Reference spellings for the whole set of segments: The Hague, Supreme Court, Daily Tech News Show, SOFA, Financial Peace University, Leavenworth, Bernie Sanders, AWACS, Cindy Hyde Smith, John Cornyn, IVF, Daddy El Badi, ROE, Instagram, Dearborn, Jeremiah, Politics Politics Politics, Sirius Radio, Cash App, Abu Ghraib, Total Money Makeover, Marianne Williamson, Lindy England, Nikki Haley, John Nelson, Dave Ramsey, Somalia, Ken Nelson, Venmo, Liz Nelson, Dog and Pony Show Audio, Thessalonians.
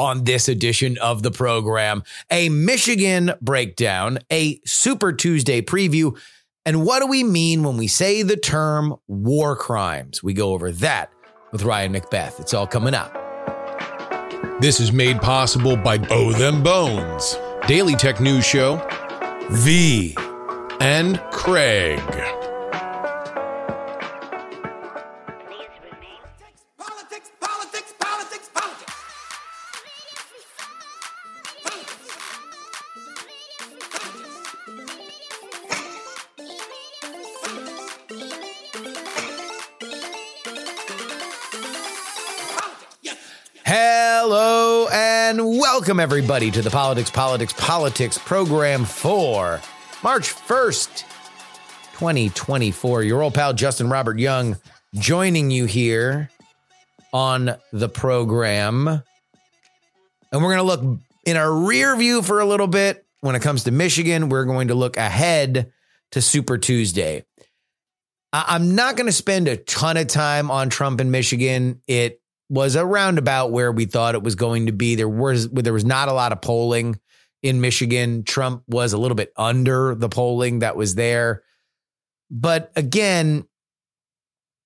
on this edition of the program, a Michigan breakdown, a Super Tuesday preview, and what do we mean when we say the term war crimes? We go over that with Ryan McBeth. It's all coming up. This is made possible by Oh Them Bones, Daily Tech News Show, V, and Craig. Welcome, everybody, to the Politics, Politics, Politics program for March 1st, 2024. Your old pal, Justin Robert Young, joining you here on the program. And we're going to look in our rear view for a little bit. When it comes to Michigan, we're going to look ahead to Super Tuesday. I'm not going to spend a ton of time on Trump and Michigan. It was a roundabout where we thought it was going to be. There was not a lot of polling in Michigan. Trump was a little bit under the polling that was there. But again,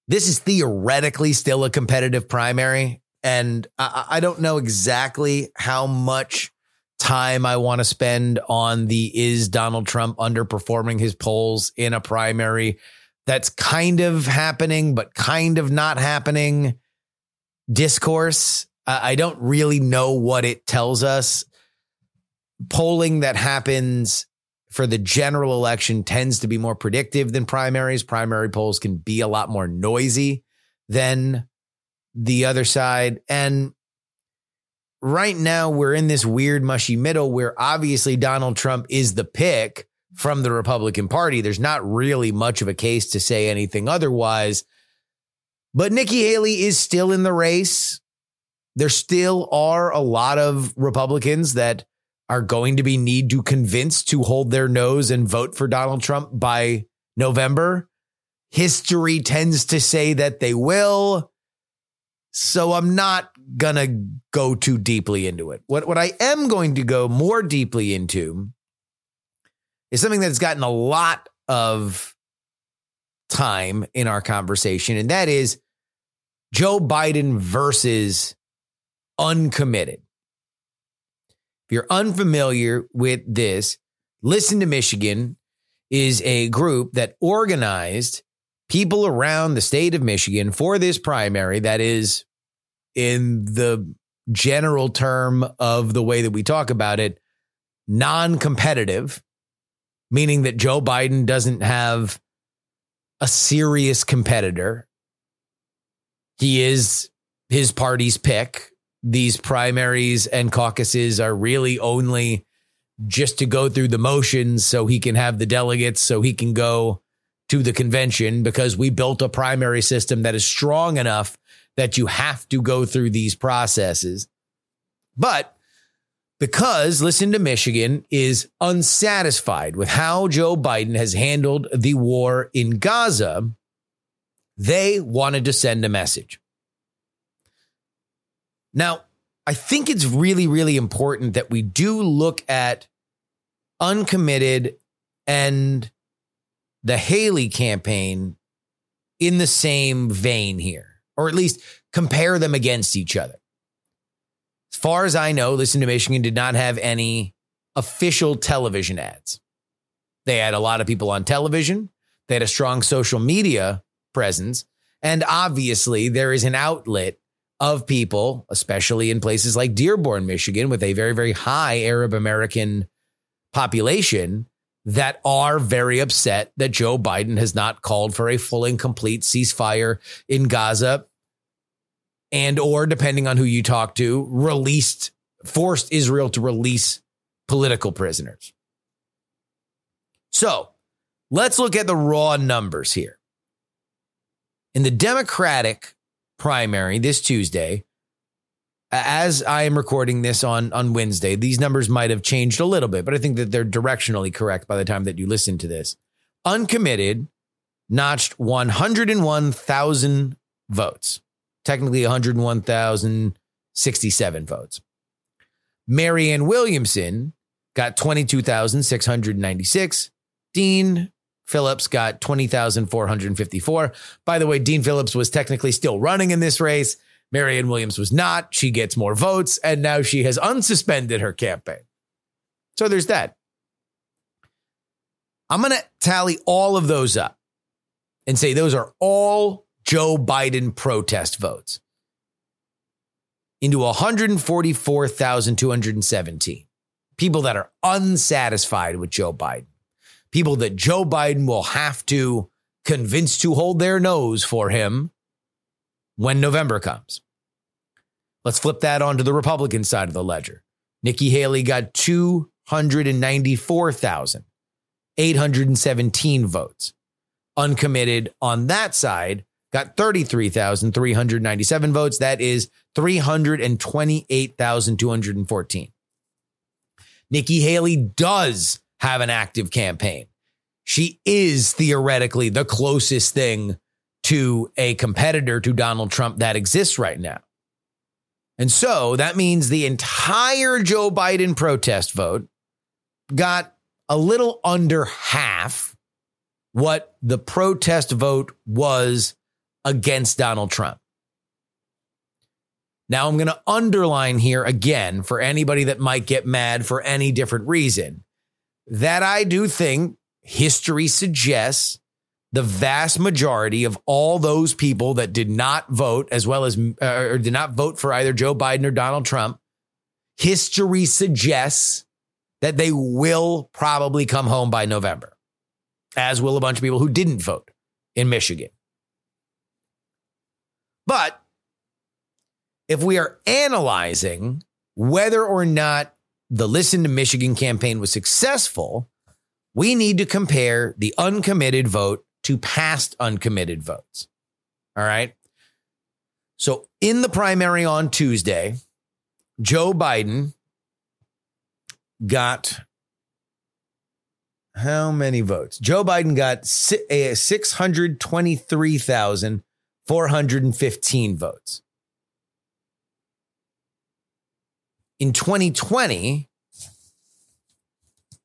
this is theoretically still a competitive primary. And I don't know exactly how much time I want to spend on is Donald Trump underperforming his polls in a primary that's kind of happening, but kind of not happening discourse. I don't really know what it tells us. Polling that happens for the general election tends to be more predictive than primaries. Primary polls can be a lot more noisy than the other side. And right now we're in this weird mushy middle where obviously Donald Trump is the pick from the Republican Party. There's not really much of a case to say anything otherwise. But Nikki Haley is still in the race. There still are a lot of Republicans that are going to be need to convince to hold their nose and vote for Donald Trump by November. History tends to say that they will. So I'm not going to go too deeply into it. What I am going to go more deeply into is something that's gotten a lot of time in our conversation, and that is Joe Biden versus uncommitted. If you're unfamiliar with this, Listen to Michigan is a group that organized people around the state of Michigan for this primary that is, in the general term of the way that we talk about it, non-competitive, meaning that Joe Biden doesn't have a serious competitor. He is his party's pick. These primaries and caucuses are really only just to go through the motions so he can have the delegates, so he can go to the convention, because we built a primary system that is strong enough that you have to go through these processes. But because Listen to Michigan is unsatisfied with how Joe Biden has handled the war in Gaza, they wanted to send a message. Now, I think it's really, really important that we do look at uncommitted and the Haley campaign in the same vein here, or at least compare them against each other. As far as I know, Listen to Michigan did not have any official television ads. They had a lot of people on television. They had a strong social media presence. And obviously, there is an outlet of people, especially in places like Dearborn, Michigan, with a very, very high Arab American population, that are very upset that Joe Biden has not called for a full and complete ceasefire in Gaza, and or, depending on who you talk to, forced Israel to release political prisoners. So let's look at the raw numbers here. In the Democratic primary this Tuesday, as I am recording this on Wednesday, these numbers might have changed a little bit, but I think that they're directionally correct by the time that you listen to this. Uncommitted notched 101,000 votes. Technically 101,067 votes. Marianne Williamson got 22,696. Dean Phillips got 20,454. By the way, Dean Phillips was technically still running in this race. Marianne Williams was not. She gets more votes, and now she has unsuspended her campaign. So there's that. I'm going to tally all of those up and say those are all Joe Biden protest votes into 144,217 people that are unsatisfied with Joe Biden, people that Joe Biden will have to convince to hold their nose for him when November comes. Let's flip that onto the Republican side of the ledger. Nikki Haley got 294,817 votes. Uncommitted on that side got 33,397 votes. That is 328,214. Nikki Haley does have an active campaign. She is theoretically the closest thing to a competitor to Donald Trump that exists right now. And so that means the entire Joe Biden protest vote got a little under half what the protest vote was against Donald Trump. Now I'm going to underline here again for anybody that might get mad for any different reason that I do think history suggests the vast majority of all those people that did not vote as well as or did not vote for either Joe Biden or Donald Trump. History suggests that they will probably come home by November, as will a bunch of people who didn't vote in Michigan. But if we are analyzing whether or not the Listen to Michigan campaign was successful, we need to compare the uncommitted vote to past uncommitted votes. All right. So in the primary on Tuesday, Joe Biden got how many votes? Joe Biden got 623,415 votes. In 2020,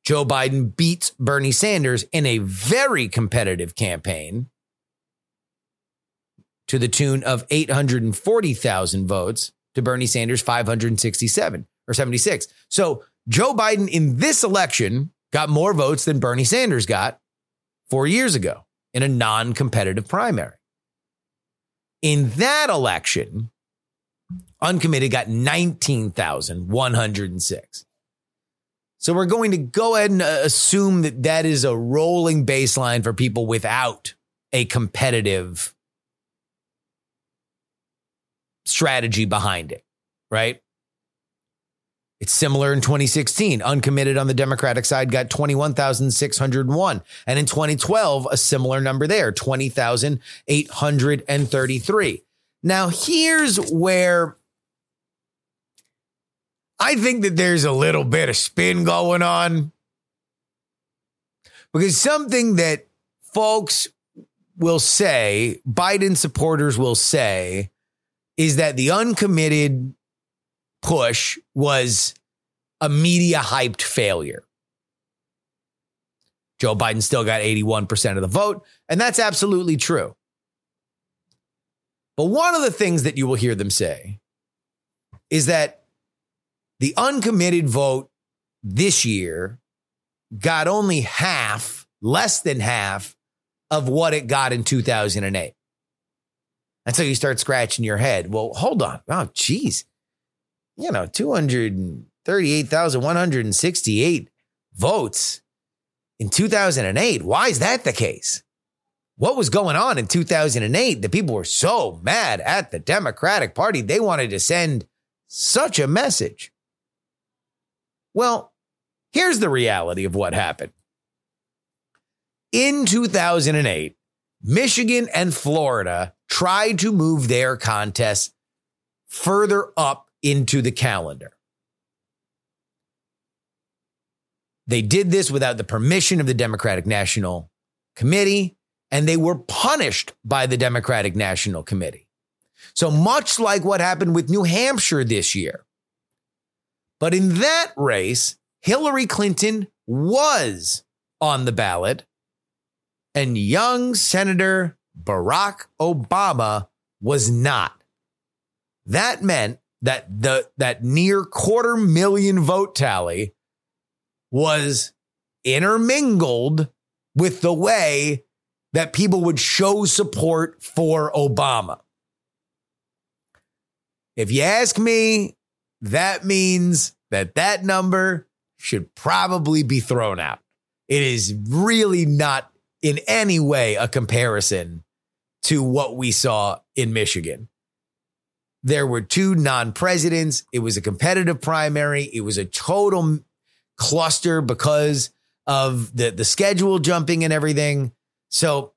Joe Biden beats Bernie Sanders in a very competitive campaign to the tune of 840,000 votes to Bernie Sanders, 567 or 76. So Joe Biden in this election got more votes than Bernie Sanders got 4 years ago in a non-competitive primary. In that election, uncommitted got 19,106. So we're going to go ahead and assume that that is a rolling baseline for people without a competitive strategy behind it, right? It's similar in 2016. Uncommitted on the Democratic side got 21,601. And in 2012, a similar number there, 20,833. Now, here's where I think that there's a little bit of spin going on, because something that folks will say, Biden supporters will say, is that the uncommitted push was a media hyped failure. Joe Biden still got 81% of the vote, and that's absolutely true. But one of the things that you will hear them say is that the uncommitted vote this year got only half, less than half of what it got in 2008. And so you start scratching your head. Well, hold on. Oh, geez. You know, 238,168 votes in 2008. Why is that the case? What was going on in 2008? The people were so mad at the Democratic Party. They wanted to send such a message. Well, here's the reality of what happened. In 2008, Michigan and Florida tried to move their contests further up into the calendar. They did this without the permission of the Democratic National Committee, and they were punished by the Democratic National Committee. So much like what happened with New Hampshire this year, But in that race, Hillary Clinton was on the ballot, and young Senator Barack Obama was not. That meant that that near 250,000 vote tally was intermingled with the way that people would show support for Obama. If you ask me, that means that number should probably be thrown out. It is really not in any way a comparison to what we saw in Michigan. There were two non-presidents. It was a competitive primary. It was a total cluster because of the schedule jumping and everything. So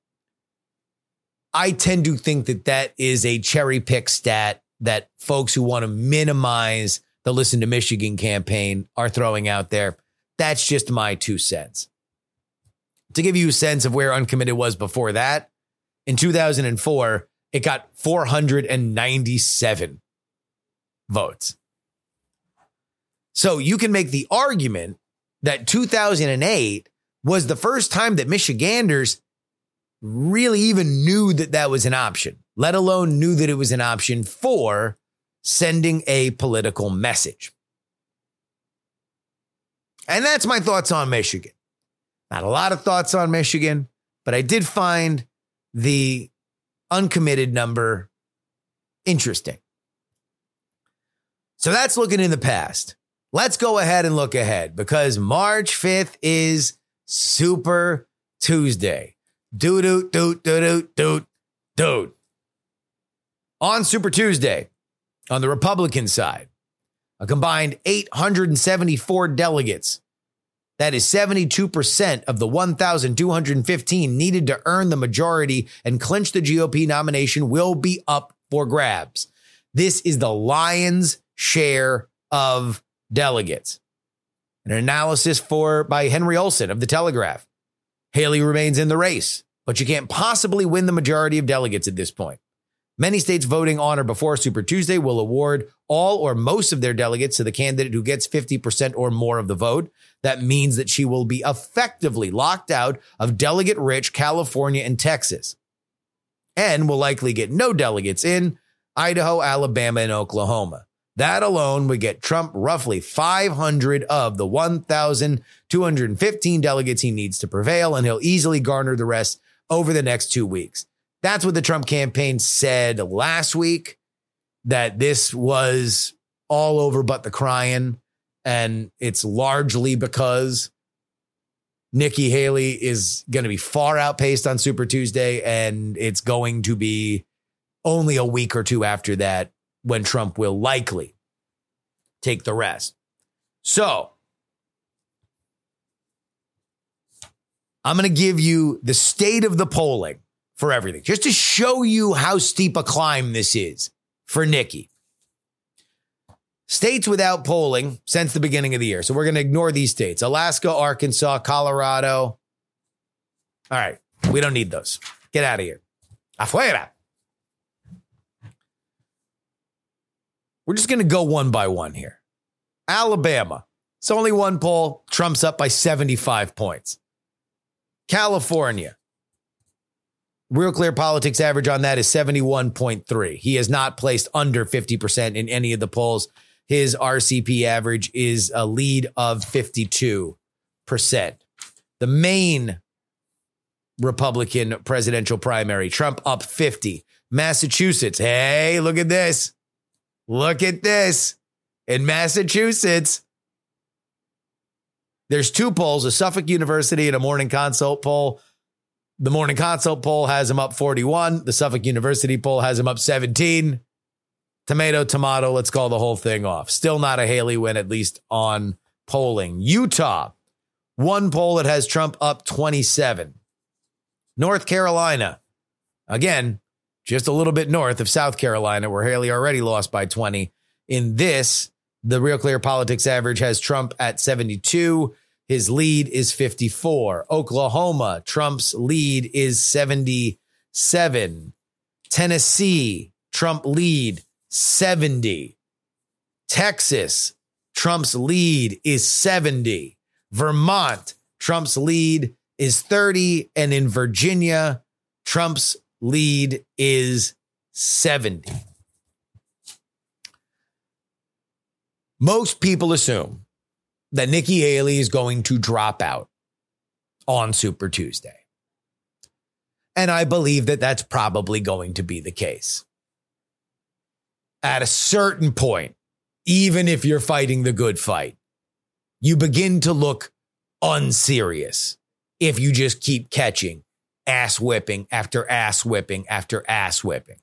I tend to think that is a cherry pick stat that folks who want to minimize the Listen to Michigan campaign are throwing out there. That's just my 2 cents. To give you a sense of where Uncommitted was before that, in 2004, it got 497 votes. So you can make the argument that 2008 was the first time that Michiganders really even knew that was an option, let alone knew that it was an option for sending a political message. And that's my thoughts on Michigan. Not a lot of thoughts on Michigan, but I did find the Uncommitted number interesting. So that's looking in the past. Let's go ahead and look ahead, because March 5th is Super Tuesday. On Super Tuesday, on the Republican side, a combined 874 delegates. That is 72% of the 1,215 needed to earn the majority and clinch the GOP nomination will be up for grabs. This is the lion's share of delegates. An analysis by Henry Olson of The Telegraph. Haley remains in the race, but you can't possibly win the majority of delegates at this point. Many states voting on or before Super Tuesday will award all or most of their delegates to the candidate who gets 50% or more of the vote. That means that she will be effectively locked out of delegate-rich California and Texas, and will likely get no delegates in Idaho, Alabama, and Oklahoma. That alone would get Trump roughly 500 of the 1,215 delegates he needs to prevail, and he'll easily garner the rest over the next 2 weeks. That's what the Trump campaign said last week, that this was all over but the crying. And it's largely because Nikki Haley is going to be far outpaced on Super Tuesday. And it's going to be only a week or two after that when Trump will likely take the rest. So I'm going to give you the state of the polling for everything, just to show you how steep a climb this is for Nikki. States without polling since the beginning of the year. So we're going to ignore these states: Alaska, Arkansas, Colorado. All right. We don't need those. Get out of here. Afuera. We're just going to go one by one here. Alabama. It's only one poll. Trump's up by 75 points. California. Real Clear Politics average on that is 71.3. He has not placed under 50% in any of the polls. His RCP average is a lead of 52%. The Maine Republican presidential primary, Trump up 50. Massachusetts. Hey, look at this. Look at this. In Massachusetts, there's two polls, a Suffolk University and a Morning Consult poll. The Morning Consult poll has him up 41. The Suffolk University poll has him up 17. Tomato, tomato, let's call the whole thing off. Still not a Haley win, at least on polling. Utah, one poll that has Trump up 27. North Carolina, again, just a little bit north of South Carolina, where Haley already lost by 20. In this, the Real Clear Politics average has Trump at 72. His lead is 54. Oklahoma, Trump's lead is 77. Tennessee, Trump lead 70. Texas, Trump's lead is 70. Vermont, Trump's lead is 30. And in Virginia, Trump's lead is 70. Most people assume that Nikki Haley is going to drop out on Super Tuesday. And I believe that that's probably going to be the case. At a certain point, even if you're fighting the good fight, you begin to look unserious if you just keep catching ass whipping after ass whipping after ass whipping.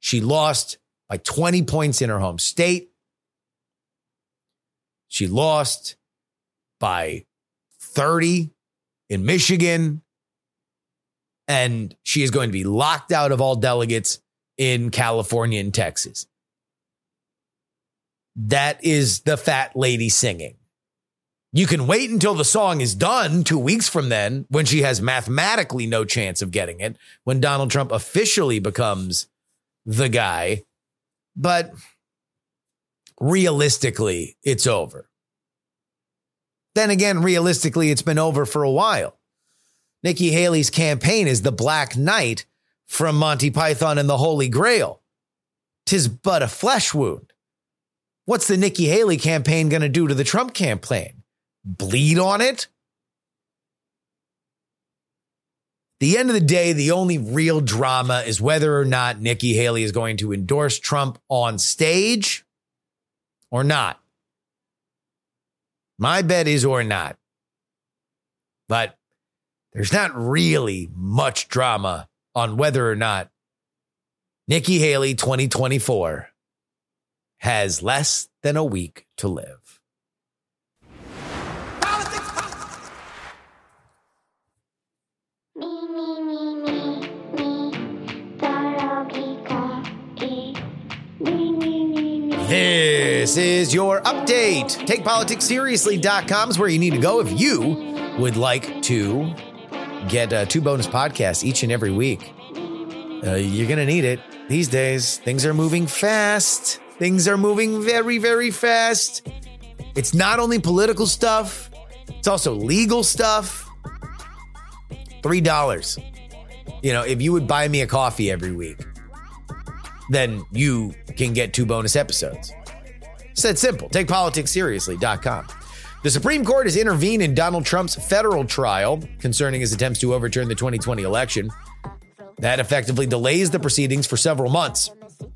She lost by 20 points in her home state. She lost by 30 in Michigan. And she is going to be locked out of all delegates in California and Texas. That is the fat lady singing. You can wait until the song is done 2 weeks from then, when she has mathematically no chance of getting it, when Donald Trump officially becomes the guy. But realistically, it's over. Then again, realistically, it's been over for a while. Nikki Haley's campaign is the Black Knight from Monty Python and the Holy Grail. 'Tis but a flesh wound. What's the Nikki Haley campaign going to do to the Trump campaign? Bleed on it? At the end of the day, the only real drama is whether or not Nikki Haley is going to endorse Trump on stage or not. My bet is or not. But there's not really much drama on whether or not Nikki Haley 2024 has less than a week to live. Politics, politics. Me, me, me, me, me. Me, me, me, me. This is your update. TakePoliticsSeriously.com is where you need to go if you would like to get two bonus podcasts each and every week. You're going to need it these days. Things are moving fast. Things are moving very, very fast. It's not only political stuff. It's also legal stuff. $3. You know, if you would buy me a coffee every week, then you can get two bonus episodes. It's that simple. TakePoliticsSeriously.com. The Supreme Court has intervened in Donald Trump's federal trial concerning his attempts to overturn the 2020 election. That effectively delays the proceedings for several months.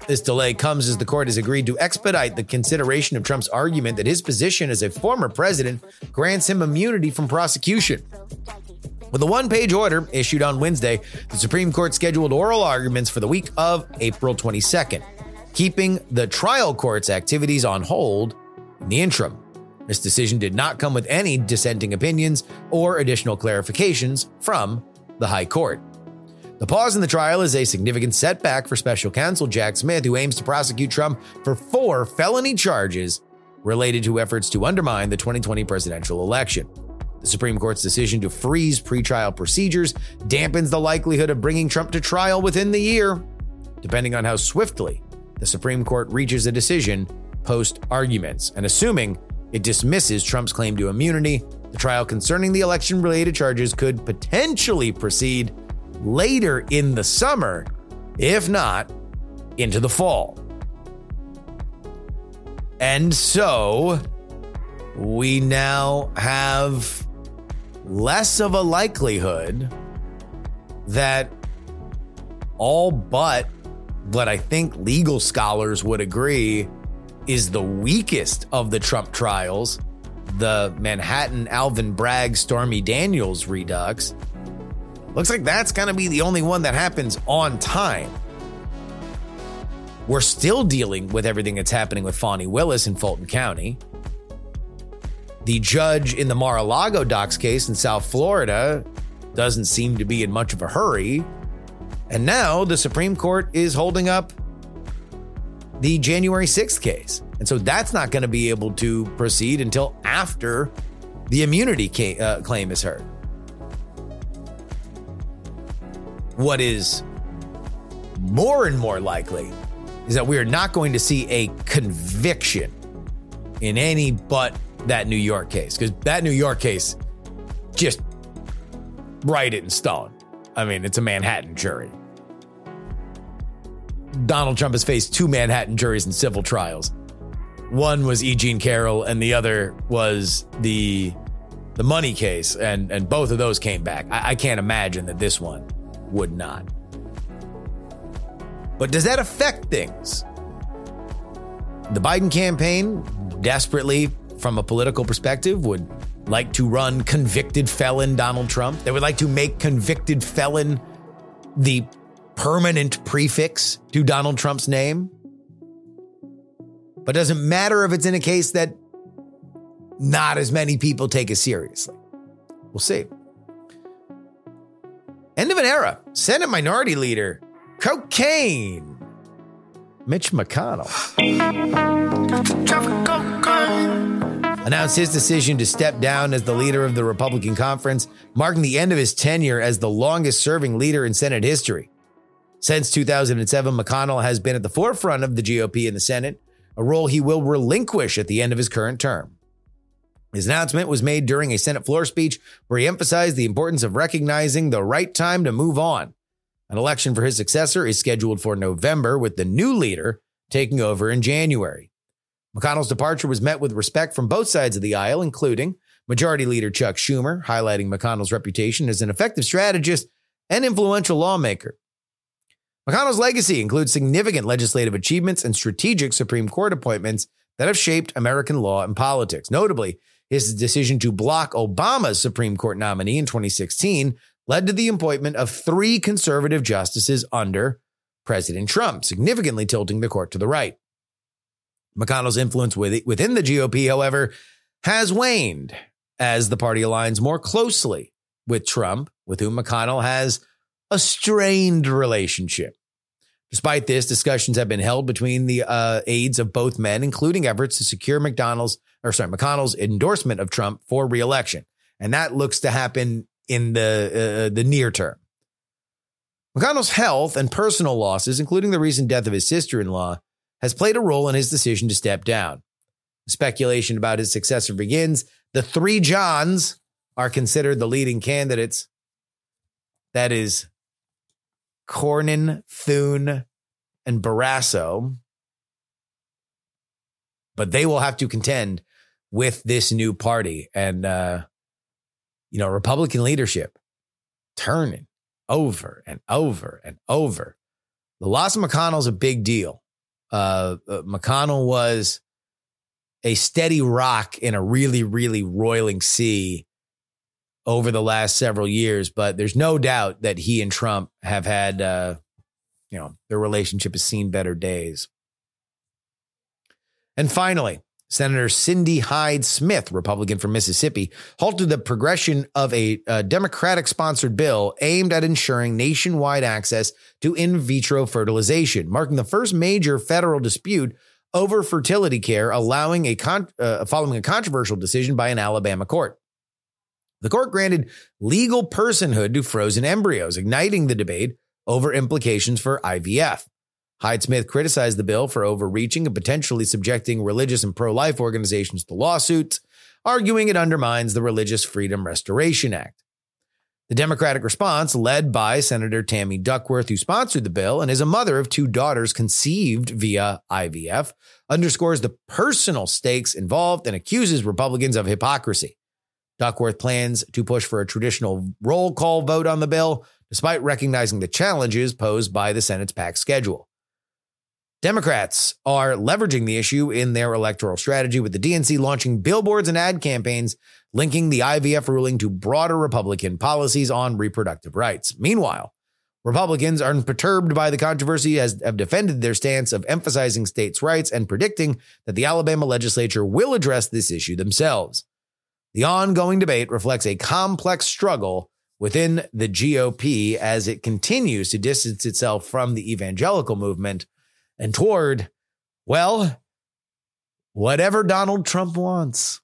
This delay comes as the court has agreed to expedite the consideration of Trump's argument that his position as a former president grants him immunity from prosecution. With a one-page order issued on Wednesday, the Supreme Court scheduled oral arguments for the week of April 22nd, keeping the trial court's activities on hold in the interim. This decision did not come with any dissenting opinions or additional clarifications from the high court. The pause in the trial is a significant setback for special counsel Jack Smith, who aims to prosecute Trump for 4 felony charges related to efforts to undermine the 2020 presidential election. The Supreme Court's decision to freeze pretrial procedures dampens the likelihood of bringing Trump to trial within the year, depending on how swiftly the Supreme Court reaches a decision post-arguments, and assuming it dismisses Trump's claim to immunity, the trial concerning the election-related charges could potentially proceed later in the summer, if not into the fall. And so we now have less of a likelihood that all but what I think legal scholars would agree is the weakest of the Trump trials, the Manhattan Alvin Bragg Stormy Daniels redux. Looks like that's going to be the only one that happens on time. We're still dealing with everything that's happening with Fonnie Willis in Fulton County. The judge in the Mar-a-Lago docs case in South Florida doesn't seem to be in much of a hurry. And now the Supreme Court is holding up the January 6th case. And so that's not going to be able to proceed until after the immunity claim is heard. What is more and more likely is that we are not going to see a conviction in any but that New York case, because that New York case just write it in stone. I mean, it's a Manhattan jury. Donald Trump has faced two Manhattan juries in civil trials. One was E. Jean Carroll and the other was the money case. And both of those came back. I can't imagine that this one would not. But does that affect things? The Biden campaign desperately, from a political perspective, would like to run convicted felon Donald Trump. They would like to make convicted felon the permanent prefix to Donald Trump's name. But it doesn't matter if it's in a case that not as many people take it seriously. We'll see. End of an era. Senate Minority Leader, cocaine, Mitch McConnell, announced his decision to step down as the leader of the Republican Conference, marking the end of his tenure as the longest-serving leader in Senate history. Since 2007, McConnell has been at the forefront of the GOP in the Senate, a role he will relinquish at the end of his current term. His announcement was made during a Senate floor speech where he emphasized the importance of recognizing the right time to move on. An election for his successor is scheduled for November, with the new leader taking over in January. McConnell's departure was met with respect from both sides of the aisle, including Majority Leader Chuck Schumer, highlighting McConnell's reputation as an effective strategist and influential lawmaker. McConnell's legacy includes significant legislative achievements and strategic Supreme Court appointments that have shaped American law and politics. Notably, his decision to block Obama's Supreme Court nominee in 2016 led to the appointment of three conservative justices under President Trump, significantly tilting the court to the right. McConnell's influence within the GOP, however, has waned as the party aligns more closely with Trump, with whom McConnell has a strained relationship. Despite this, discussions have been held between the aides of both men, including efforts to secure McConnell's endorsement of Trump for re-election. And that looks to happen in the near term. McConnell's health and personal losses, including the recent death of his sister-in-law, has played a role in his decision to step down. Speculation about his successor begins. The three Johns are considered the leading candidates. That is Cornyn, Thune, and Barrasso. But they will have to contend with this new party. And, Republican leadership turning over and over and over. The loss of McConnell is a big deal. McConnell was a steady rock in a really, really roiling sea over the last several years. But there's no doubt that he and Trump have had, their relationship has seen better days. And finally, Senator Cindy Hyde Smith, Republican from Mississippi, halted the progression of a Democratic-sponsored bill aimed at ensuring nationwide access to in vitro fertilization, marking the first major federal dispute over fertility care, following a controversial decision by an Alabama court. The court granted legal personhood to frozen embryos, igniting the debate over implications for IVF. Hyde-Smith criticized the bill for overreaching and potentially subjecting religious and pro-life organizations to lawsuits, arguing it undermines the Religious Freedom Restoration Act. The Democratic response, led by Senator Tammy Duckworth, who sponsored the bill and is a mother of two daughters conceived via IVF, underscores the personal stakes involved and accuses Republicans of hypocrisy. Duckworth plans to push for a traditional roll call vote on the bill, despite recognizing the challenges posed by the Senate's packed schedule. Democrats are leveraging the issue in their electoral strategy, with the DNC launching billboards and ad campaigns linking the IVF ruling to broader Republican policies on reproductive rights. Meanwhile, Republicans, unperturbed by the controversy, have defended their stance of emphasizing states' rights and predicting that the Alabama legislature will address this issue themselves. The ongoing debate reflects a complex struggle within the GOP as it continues to distance itself from the evangelical movement and toward, whatever Donald Trump wants,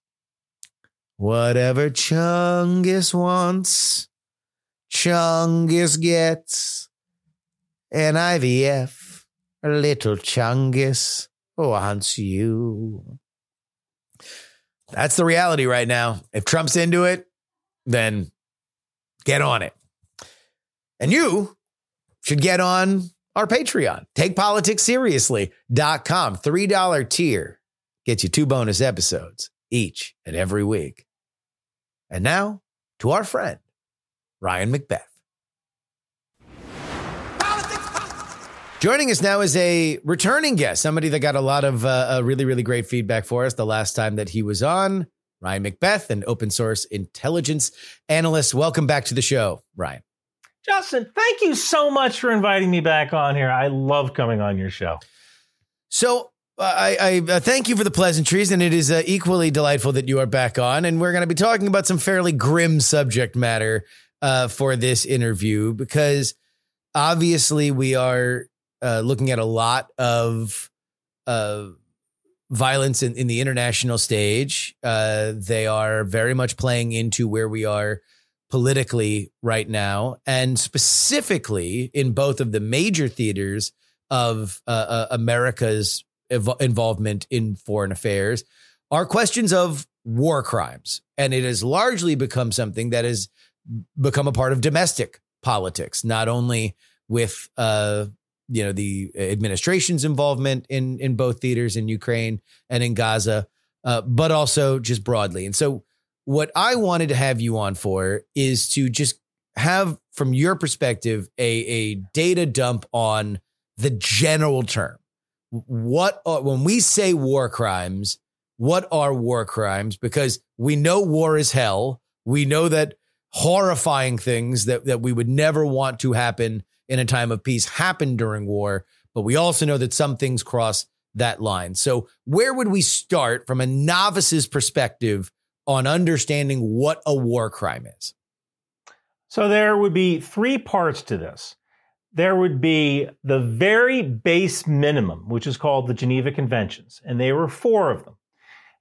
whatever Chungus wants, Chungus gets. An IVF, little Chungus wants you. That's the reality right now. If Trump's into it, then get on it. And you should get on our Patreon, TakePoliticsSeriously.com. $3 tier gets you 2 bonus episodes each and every week. And now to our friend, Ryan McBeth. Joining us now is a returning guest, somebody that got a lot of really great feedback for us the last time that he was on, Ryan McBeth, an open source intelligence analyst. Welcome back to the show, Ryan. Justin, thank you so much for inviting me back on here. I love coming on your show. So I thank you for the pleasantries, and it is equally delightful that you are back on, and we're going to be talking about some fairly grim subject matter for this interview, because obviously we are looking at a lot of violence in the international stage. They are very much playing into where we are politically right now, and specifically in both of the major theaters of America's involvement in foreign affairs are questions of war crimes. And it has largely become something that has become a part of domestic politics, not only with the administration's involvement in both theaters in Ukraine and in Gaza, but also just broadly. And so what I wanted to have you on for is to just have, from your perspective, a data dump on the general term. When we say war crimes, what are war crimes? Because we know war is hell. We know that horrifying things that we would never want to happen in a time of peace happened during war, but we also know that some things cross that line. So where would we start from a novice's perspective on understanding what a war crime is? So there would be 3 parts to this. There would be the very base minimum, which is called the Geneva Conventions, and there were 4 of them.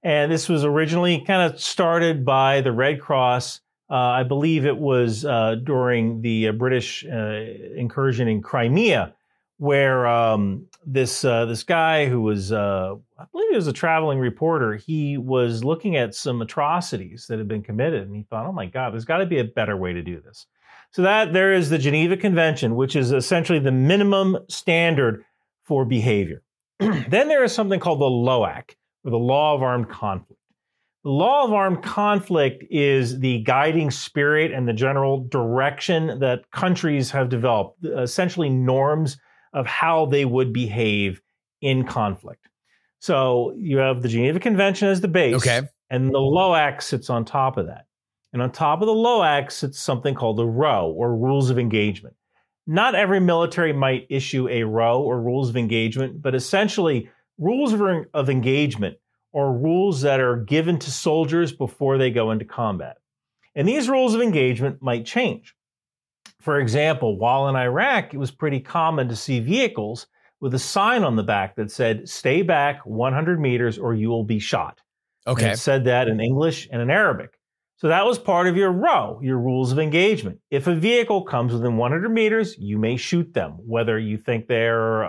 And this was originally kind of started by the Red Cross. I believe it was during the British incursion in Crimea, where this guy who was, I believe he was a traveling reporter, he was looking at some atrocities that had been committed, and he thought, oh my God, there's got to be a better way to do this. So that there is the Geneva Convention, which is essentially the minimum standard for behavior. Then there is something called the LOAC, or the Law of Armed Conflict. The law of armed conflict is the guiding spirit and the general direction that countries have developed, essentially norms of how they would behave in conflict. So you have the Geneva Convention as the base, and the LOAC sits on top of that. And on top of the LOAC sits something called the ROE, or Rules of Engagement. Not every military might issue a ROE, or Rules of Engagement, but essentially rules of engagement, or rules that are given to soldiers before they go into combat. And these rules of engagement might change. For example, while in Iraq, it was pretty common to see vehicles with a sign on the back that said, stay back 100 meters or you will be shot. Okay. And it said that in English and in Arabic. So that was part of your ROE, your rules of engagement. If a vehicle comes within 100 meters, you may shoot them, whether you think they're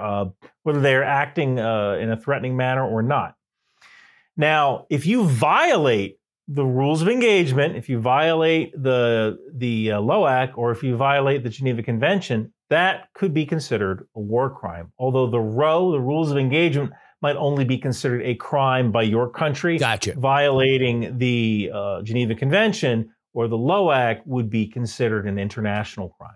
acting in a threatening manner or not. Now, if you violate the rules of engagement, if you violate the LOAC, or if you violate the Geneva Convention, that could be considered a war crime. Although the ROE, the rules of engagement, might only be considered a crime by your country. Gotcha. Violating the Geneva Convention or the LOAC would be considered an international crime.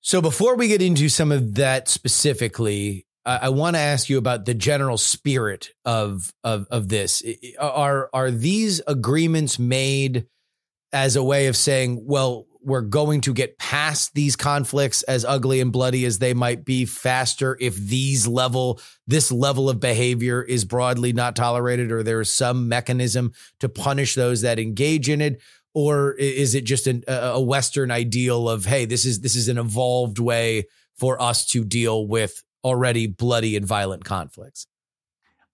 So before we get into some of that specifically, I want to ask you about the general spirit of this. Are these agreements made as a way of saying, well, we're going to get past these conflicts, as ugly and bloody as they might be, faster if this level of behavior is broadly not tolerated, or there is some mechanism to punish those that engage in it? Or is it just a Western ideal of, hey, this is an evolved way for us to deal with already bloody and violent conflicts?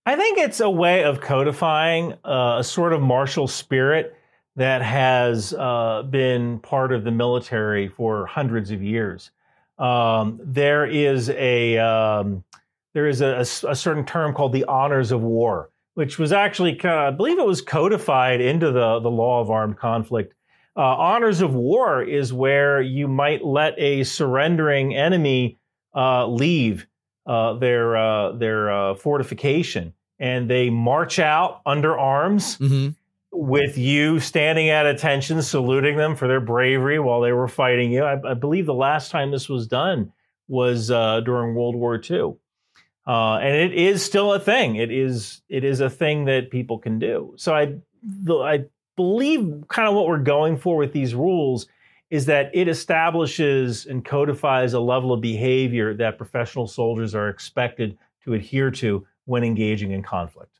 I think it's a way of codifying a sort of martial spirit that has been part of the military for hundreds of years. There is a certain term called the honors of war which was actually kind of, I believe it was codified into the law of armed conflict. Honors of war is where you might let a surrendering enemy leave their fortification, and they march out under arms mm-hmm. with you standing at attention, saluting them for their bravery while they were fighting you. I believe the last time this was done was during World War II. And it is still a thing. It is a thing that people can do. So I believe kind of what we're going for with these rules is that it establishes and codifies a level of behavior that professional soldiers are expected to adhere to when engaging in conflict.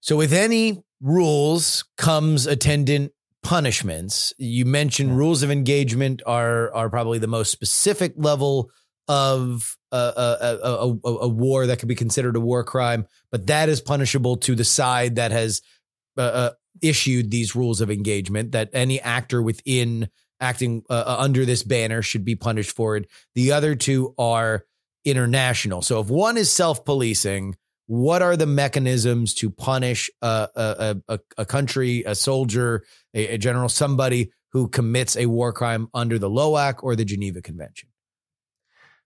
So with any rules comes attendant punishments. You mentioned rules of engagement are probably the most specific level of a war that could be considered a war crime, but that is punishable to the side that has issued these rules of engagement, that any actor within acting under this banner should be punished for it. The other two are international. So if one is self-policing, what are the mechanisms to punish a country, a soldier, a general, somebody who commits a war crime under the LOAC or the Geneva Convention?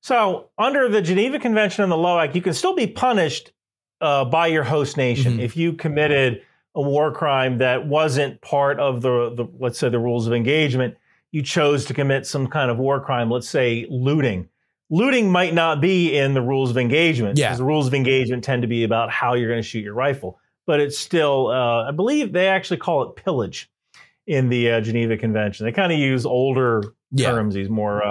So under the Geneva Convention and the LOAC, you can still be punished by your host nation mm-hmm. if you committed a war crime that wasn't part of the, let's say, the rules of engagement. You chose to commit some kind of war crime, let's say looting. Looting might not be in the rules of engagement because the rules of engagement tend to be about how you're going to shoot your rifle. But it's still, I believe they actually call it pillage in the Geneva Convention. They kind of use older terms, these more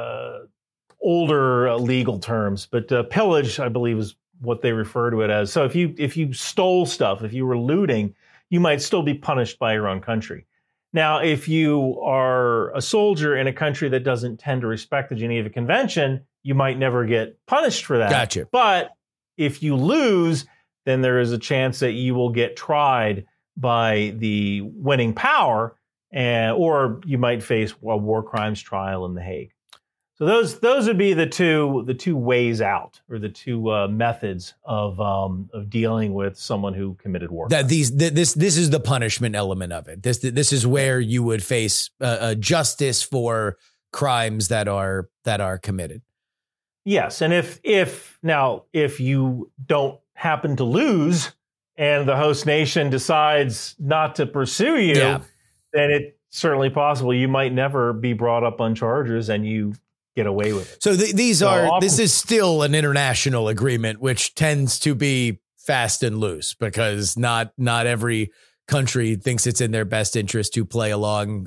older legal terms. But pillage, I believe, is what they refer to it as. So if you stole stuff, if you were looting, you might still be punished by your own country. Now, if you are a soldier in a country that doesn't tend to respect the Geneva Convention, you might never get punished for that. Gotcha. But if you lose, then there is a chance that you will get tried by the winning power, or you might face a war crimes trial in The Hague. So those would be the two ways out, or the two methods of dealing with someone who committed war. That this is the punishment element of it. This is where you would face justice for crimes that are committed. Yes, and if you don't happen to lose and the host nation decides not to pursue you, then it's certainly possible you might never be brought up on charges and you get away with it. So this is still an international agreement, which tends to be fast and loose because not every country thinks it's in their best interest to play along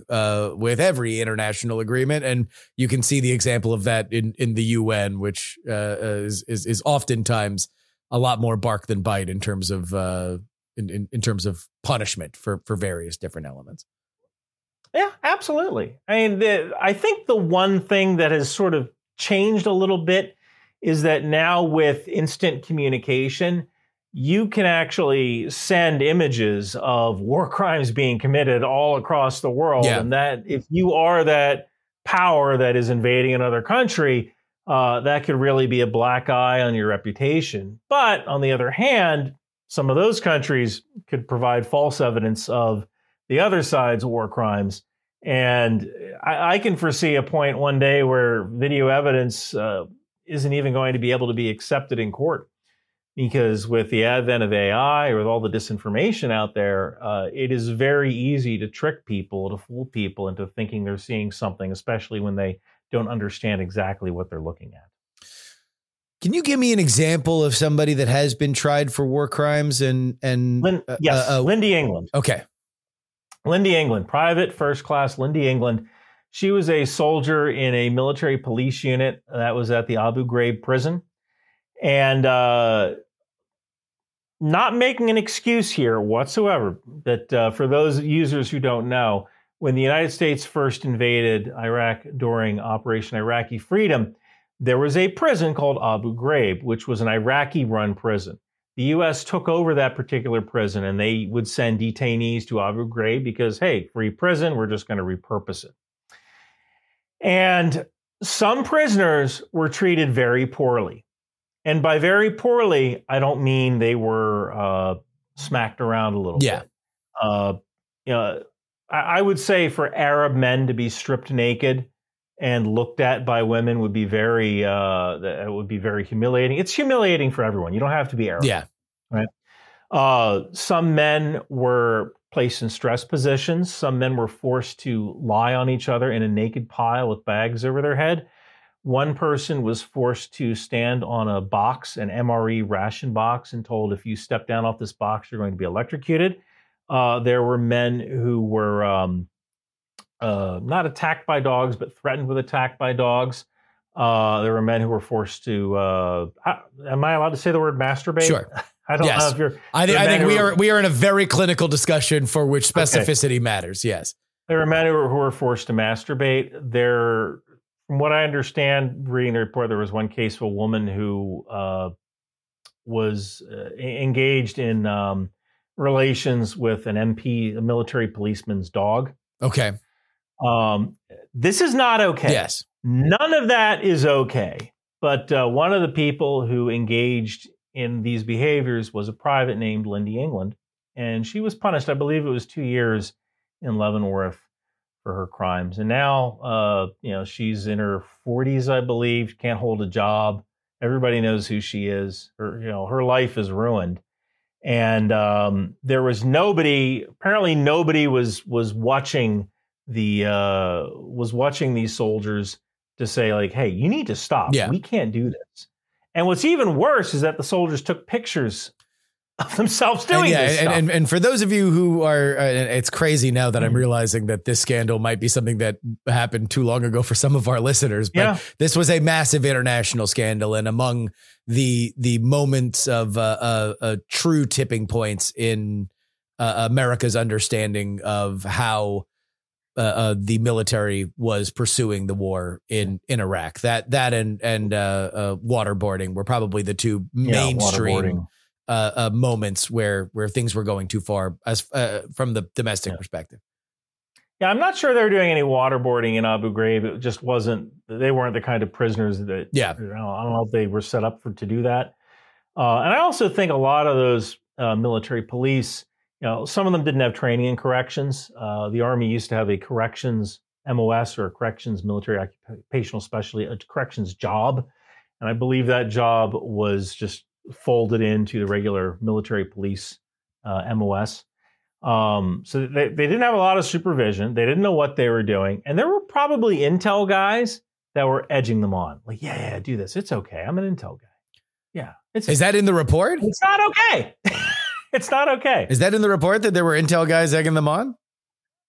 with every international agreement. And you can see the example of that in the UN, which is oftentimes a lot more bark than bite in terms of in terms of punishment for various different elements. Yeah, absolutely. I mean, I think the one thing that has sort of changed a little bit is that now with instant communication, you can actually send images of war crimes being committed all across the world. Yeah. And that if you are that power that is invading another country, that could really be a black eye on your reputation. But on the other hand, some of those countries could provide false evidence of the other side's war crimes. And I can foresee a point one day where video evidence isn't even going to be able to be accepted in court, because with the advent of AI or with all the disinformation out there, it is very easy to trick people, to fool people into thinking they're seeing something, especially when they don't understand exactly what they're looking at. Can you give me an example of somebody that has been tried for war crimes Lindy England. Okay. Lindy England, private first class Lindy England. She was a soldier in a military police unit that was at the Abu Ghraib prison. And not making an excuse here whatsoever, that for those users who don't know, when the United States first invaded Iraq during Operation Iraqi Freedom, there was a prison called Abu Ghraib, which was an Iraqi-run prison. The U.S. took over that particular prison, and they would send detainees to Abu Ghraib because, hey, free prison, we're just going to repurpose it. And some prisoners were treated very poorly. And by very poorly, I don't mean they were smacked around a little bit. You know, I would say for Arab men to be stripped naked and looked at by women would be very it would be very humiliating. It's humiliating for everyone. You don't have to be Arab. Yeah. Right. Some men were placed in stress positions. Some men were forced to lie on each other in a naked pile with bags over their head. One person was forced to stand on a box, an MRE ration box, and told if you step down off this box, you're going to be electrocuted. There were men who were not attacked by dogs, but threatened with attack by dogs. There were men who were forced to, am I allowed to say the word masturbate? Sure. I don't know if you're. I think we are in a very clinical discussion for which specificity matters. Yes. There were men who were forced to masturbate. From what I understand, reading the report, there was one case of a woman who was engaged in relations with an MP, a military policeman's dog. Okay. This is not okay. Yes. None of that is okay. But one of the people who engaged in these behaviors was a private named Lindy England. And she was punished, I believe it was 2 years in Leavenworth, for her crimes. And now, you know, she's in her 40s, I believe, can't hold a job. Everybody knows who she is. Her, you know, her life is ruined. And there was nobody, apparently nobody was watching the, was watching these soldiers to say like, hey, you need to stop. Yeah. We can't do this. And what's even worse is that the soldiers took pictures of themselves doing this stuff. And for those of you who are, it's crazy now that I'm realizing that this scandal might be something that happened too long ago for some of our listeners, but this was a massive international scandal. And among the moments of true tipping points in America's understanding of how the military was pursuing the war in Iraq, that and waterboarding were probably the two mainstream moments where things were going too far as from the domestic perspective. Yeah, I'm not sure they were doing any waterboarding in Abu Ghraib. It just wasn't. They weren't the kind of prisoners that. Yeah, you know, I don't know if they were set up to do that. And I also think a lot of those military police, you know, some of them didn't have training in corrections. The Army used to have a corrections MOS or a corrections military occupational specialty, a corrections job, and I believe that job was just folded into the regular military police MOS. So they didn't have a lot of supervision. They didn't know what they were doing. And there were probably intel guys that were edging them on. Like, yeah, do this. It's okay. I'm an intel guy. Yeah. Is that in the report? It's not okay. It's not okay. Is that in the report that there were intel guys egging them on?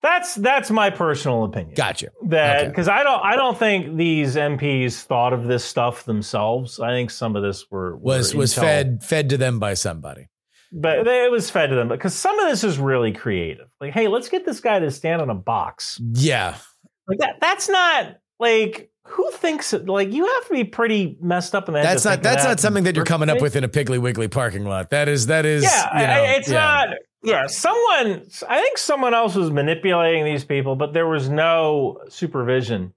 That's my personal opinion. Gotcha. Because I don't think these MPs thought of this stuff themselves. I think some of this was fed to them by somebody. But it was fed to them because some of this is really creative. Like, hey, let's get this guy to stand on a box. Yeah, like that. That's not like who thinks it. Like you have to be pretty messed up in the head. That's not something that you're coming up with in a Piggly Wiggly parking lot. That is. Yeah, you know, it's not. Yeah, I think someone else was manipulating these people, but there was no supervision.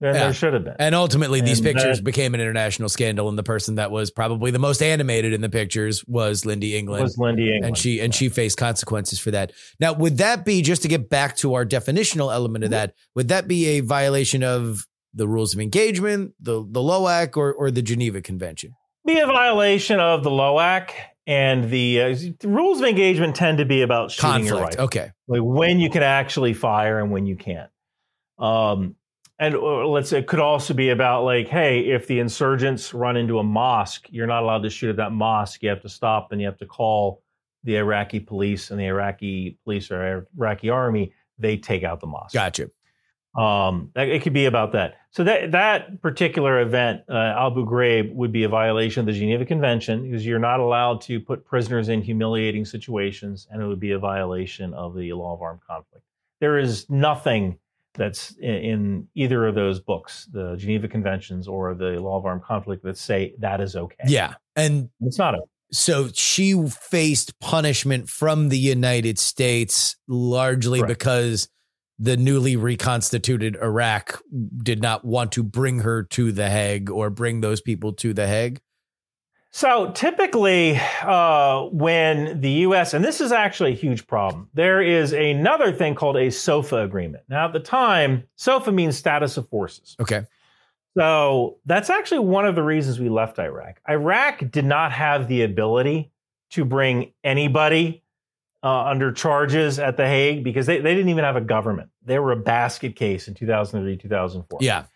There should have been. And ultimately, these pictures became an international scandal, and the person that was probably the most animated in the pictures was Lindy England. And she faced consequences for that. Now, would that be, just to get back to our definitional element of that, would that be a violation of the rules of engagement, the LOAC, or the Geneva Convention? Be a violation of the LOAC. And the rules of engagement tend to be about shooting conflict. Your rifle. Okay, like when you can actually fire and when you can't. And let's say it could also be about like, hey, if the insurgents run into a mosque, you're not allowed to shoot at that mosque. You have to stop and you have to call the Iraqi police, and the Iraqi police or Iraqi army, they take out the mosque. Gotcha. It could be about that. So that particular event, Abu Ghraib, would be a violation of the Geneva Convention because you're not allowed to put prisoners in humiliating situations, and it would be a violation of the law of armed conflict. There is nothing that's in either of those books, the Geneva Conventions or the law of armed conflict, that say that is okay. Yeah, and it's not okay. So she faced punishment from the United States largely because the newly reconstituted Iraq did not want to bring her to The Hague or bring those people to The Hague. So typically when the U.S., and this is actually a huge problem, there is another thing called a SOFA agreement. Now, at the time, SOFA means status of forces. Okay. So that's actually one of the reasons we left Iraq. Iraq did not have the ability to bring anybody under charges at The Hague because they didn't even have a government. They were a basket case in 2003, 2004. Yeah.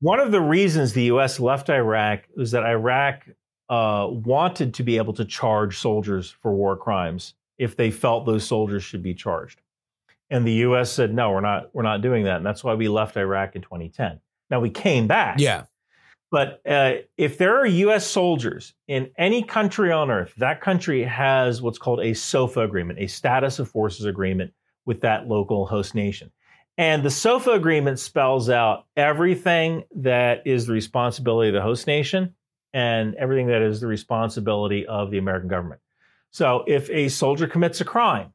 One of the reasons the U.S. left Iraq was that Iraq wanted to be able to charge soldiers for war crimes if they felt those soldiers should be charged. And the U.S. said, no, we're not doing that. And that's why we left Iraq in 2010. Now, we came back. Yeah. But if there are U.S. soldiers in any country on earth, that country has what's called a SOFA agreement, a status of forces agreement with that local host nation. And the SOFA agreement spells out everything that is the responsibility of the host nation and everything that is the responsibility of the American government. So if a soldier commits a crime,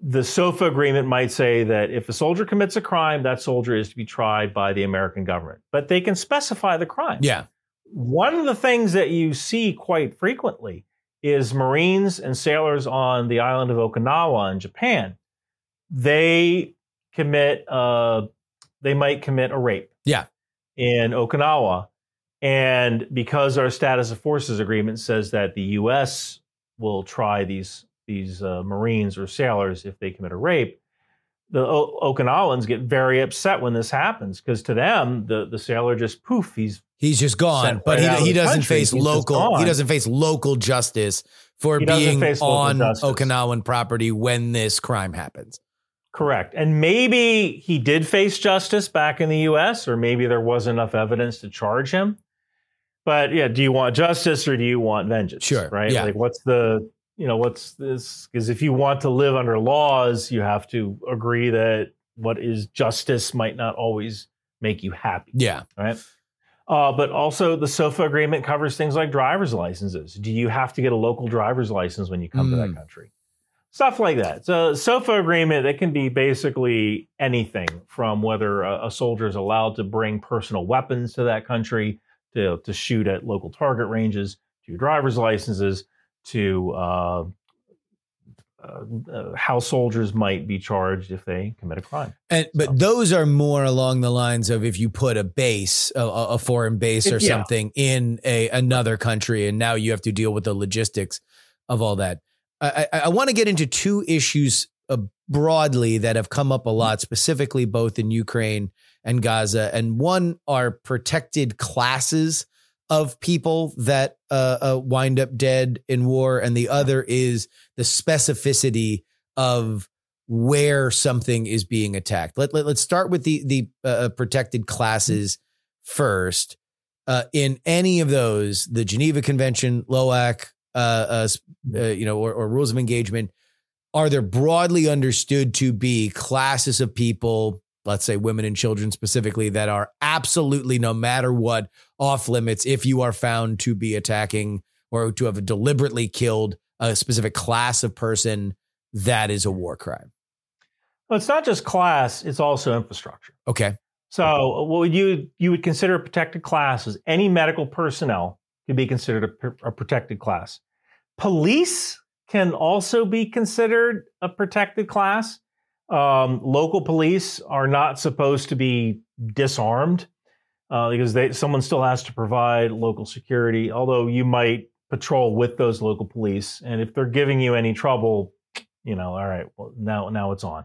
the SOFA agreement might say that if a soldier commits a crime, that soldier is to be tried by the American government. But they can specify the crime. Yeah. One of the things that you see quite frequently is Marines and sailors on the island of Okinawa in Japan. They might commit a rape. Yeah. In Okinawa. And because our status of forces agreement says that the U.S. will try these Marines or sailors if they commit a rape, the Okinawans get very upset when this happens because to them the sailor just poof he's just gone. But he doesn't face local justice for being on Okinawan property when this crime happens. Correct. And maybe he did face justice back in the U.S. or maybe there wasn't enough evidence to charge him. But yeah, do you want justice or do you want vengeance? Sure. Right. Yeah. Like, what's this? Because if you want to live under laws, you have to agree that what is justice might not always make you happy. Yeah. Right. But also the SOFA agreement covers things like driver's licenses. Do you have to get a local driver's license when you come to that country? Stuff like that. So SOFA agreement, it can be basically anything from whether a soldier is allowed to bring personal weapons to that country, to shoot at local target ranges, to driver's licenses, to how soldiers might be charged if they commit a crime. But those are more along the lines of if you put a foreign base or something in another country, and now you have to deal with the logistics of all that. I want to get into two issues broadly that have come up a lot, specifically both in Ukraine and Gaza, and one are protected classes of people that wind up dead in war, and the other is the specificity of where something is being attacked. Let's start with the protected classes first. In any of those, the Geneva Convention, LOAC, or rules of engagement, are there broadly understood to be classes of people, let's say women and children specifically, that are absolutely, no matter what, off limits if you are found to be attacking or to have deliberately killed a specific class of person? That is a war crime. Well, it's not just class, it's also infrastructure. Okay. So what you would consider a protected class is any medical personnel could be considered a protected class. Police can also be considered a protected class. Local police are not supposed to be disarmed because someone still has to provide local security, although you might patrol with those local police. And if they're giving you any trouble, all right, well, now it's on.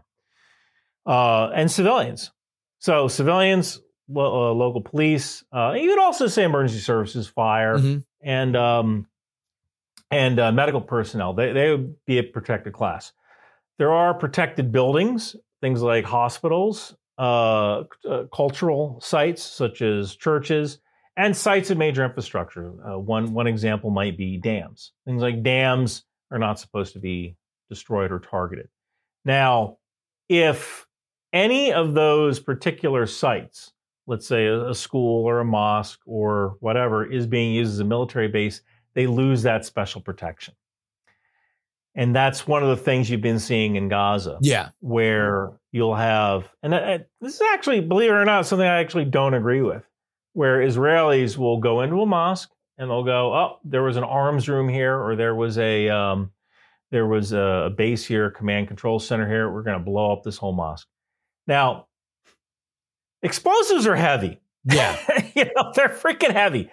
And civilians. So civilians, local police, you could also say emergency services, fire, and medical personnel. They would be a protected class. There are protected buildings, things like hospitals, cultural sites such as churches, and sites of major infrastructure. One example might be dams. Things like dams are not supposed to be destroyed or targeted. Now, if any of those particular sites, let's say a school or a mosque or whatever, is being used as a military base, they lose that special protection. And that's one of the things you've been seeing in Gaza. Yeah. Where you'll have, and this is actually, believe it or not, something I actually don't agree with, where Israelis will go into a mosque and they'll go, oh, there was an arms room here, or there was a base here, command control center here. We're going to blow up this whole mosque. Now, explosives are heavy. Yeah. You know, they're freaking heavy.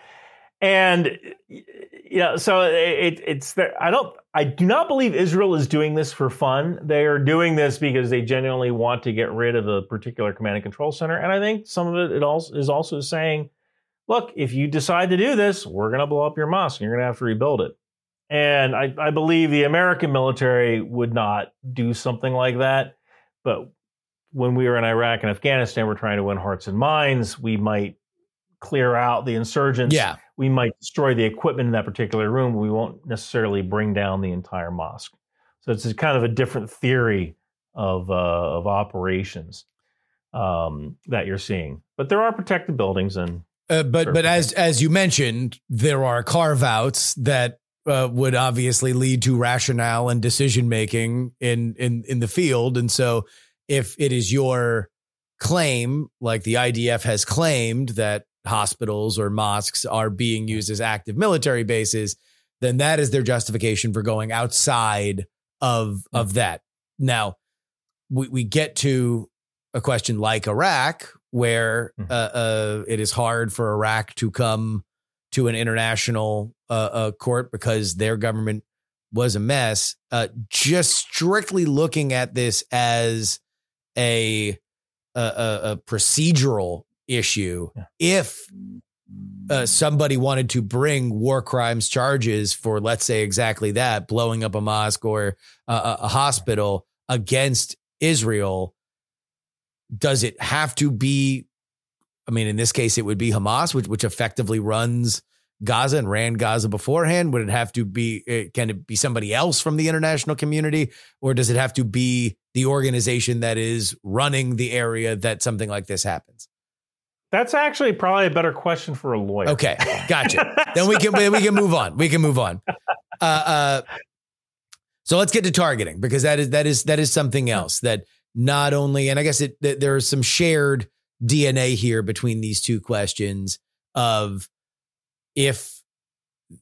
And, you know, so it's there. I do not believe Israel is doing this for fun. They are doing this because they genuinely want to get rid of a particular command and control center. And I think some of it also is also saying, look, if you decide to do this, we're going to blow up your mosque and you're going to have to rebuild it. And I believe the American military would not do something like that. But when we were in Iraq and Afghanistan, we're trying to win hearts and minds. We might clear out the insurgents. Yeah. We might destroy the equipment in that particular room. We won't necessarily bring down the entire mosque. So it's kind of a different theory of operations that you're seeing. But there are protected buildings and. But as you mentioned, there are carve outs that would obviously lead to rationale and decision making in the field. And so if it is your claim, like the IDF has claimed, that hospitals or mosques are being used as active military bases, then that is their justification for going outside of that. Now, we get to a question like Iraq, where it is hard for Iraq to come to an international court because their government was a mess. Just strictly looking at this as a procedural issue, yeah. If somebody wanted to bring war crimes charges for, let's say, exactly that, blowing up a mosque or a hospital against Israel, does it have to be, I mean, in this case, it would be Hamas, which effectively runs Gaza and ran Gaza beforehand. Would it have to be, can it be somebody else from the international community, or does it have to be the organization that is running the area that something like this happens? That's actually probably a better question for a lawyer. Okay, gotcha. Then we can move on. We can move on. So let's get to targeting, because that is something else that. Not only, and I guess there is some shared DNA here between these two questions of if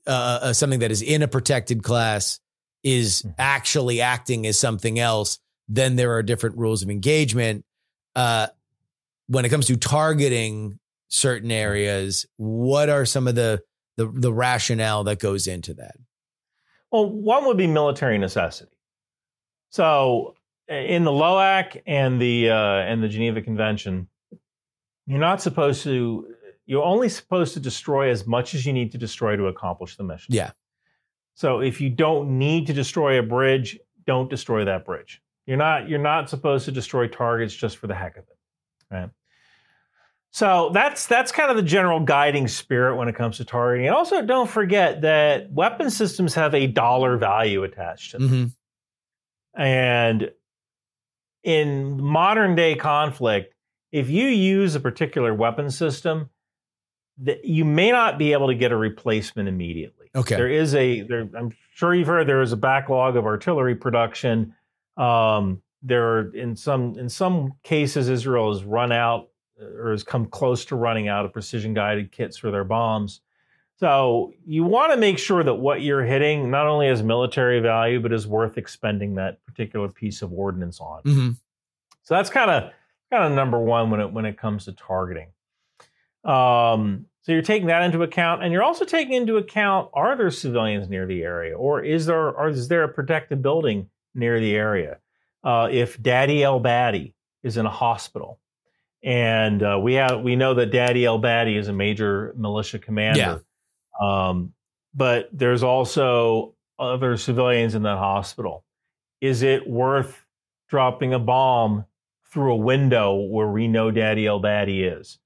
something that is in a protected class is actually acting as something else, then there are different rules of engagement. When it comes to targeting certain areas, what are some of the rationale that goes into that? Well, one would be military necessity. So, in the LOAC and the Geneva Convention, you're not supposed to. You're only supposed to destroy as much as you need to destroy to accomplish the mission. Yeah. So if you don't need to destroy a bridge, don't destroy that bridge. You're not supposed to destroy targets just for the heck of it, right? So that's kind of the general guiding spirit when it comes to targeting. And also, don't forget that weapon systems have a dollar value attached to them, mm-hmm. and in modern day conflict, if you use a particular weapon system, you may not be able to get a replacement immediately. Okay. I'm sure you've heard there is a backlog of artillery production. There are in some cases, Israel has run out or has come close to running out of precision guided kits for their bombs. So you want to make sure that what you're hitting not only has military value, but is worth expending that particular piece of ordnance on. Mm-hmm. So that's kind of number one when it comes to targeting. So you're taking that into account, and you're also taking into account, are there civilians near the area, or is there a protected building near the area? If Daddy El Badi is in a hospital, and we know that Daddy El Badi is a major militia commander. Yeah. But there's also other civilians in that hospital. Is it worth dropping a bomb through a window where we know Daddy El Badi is?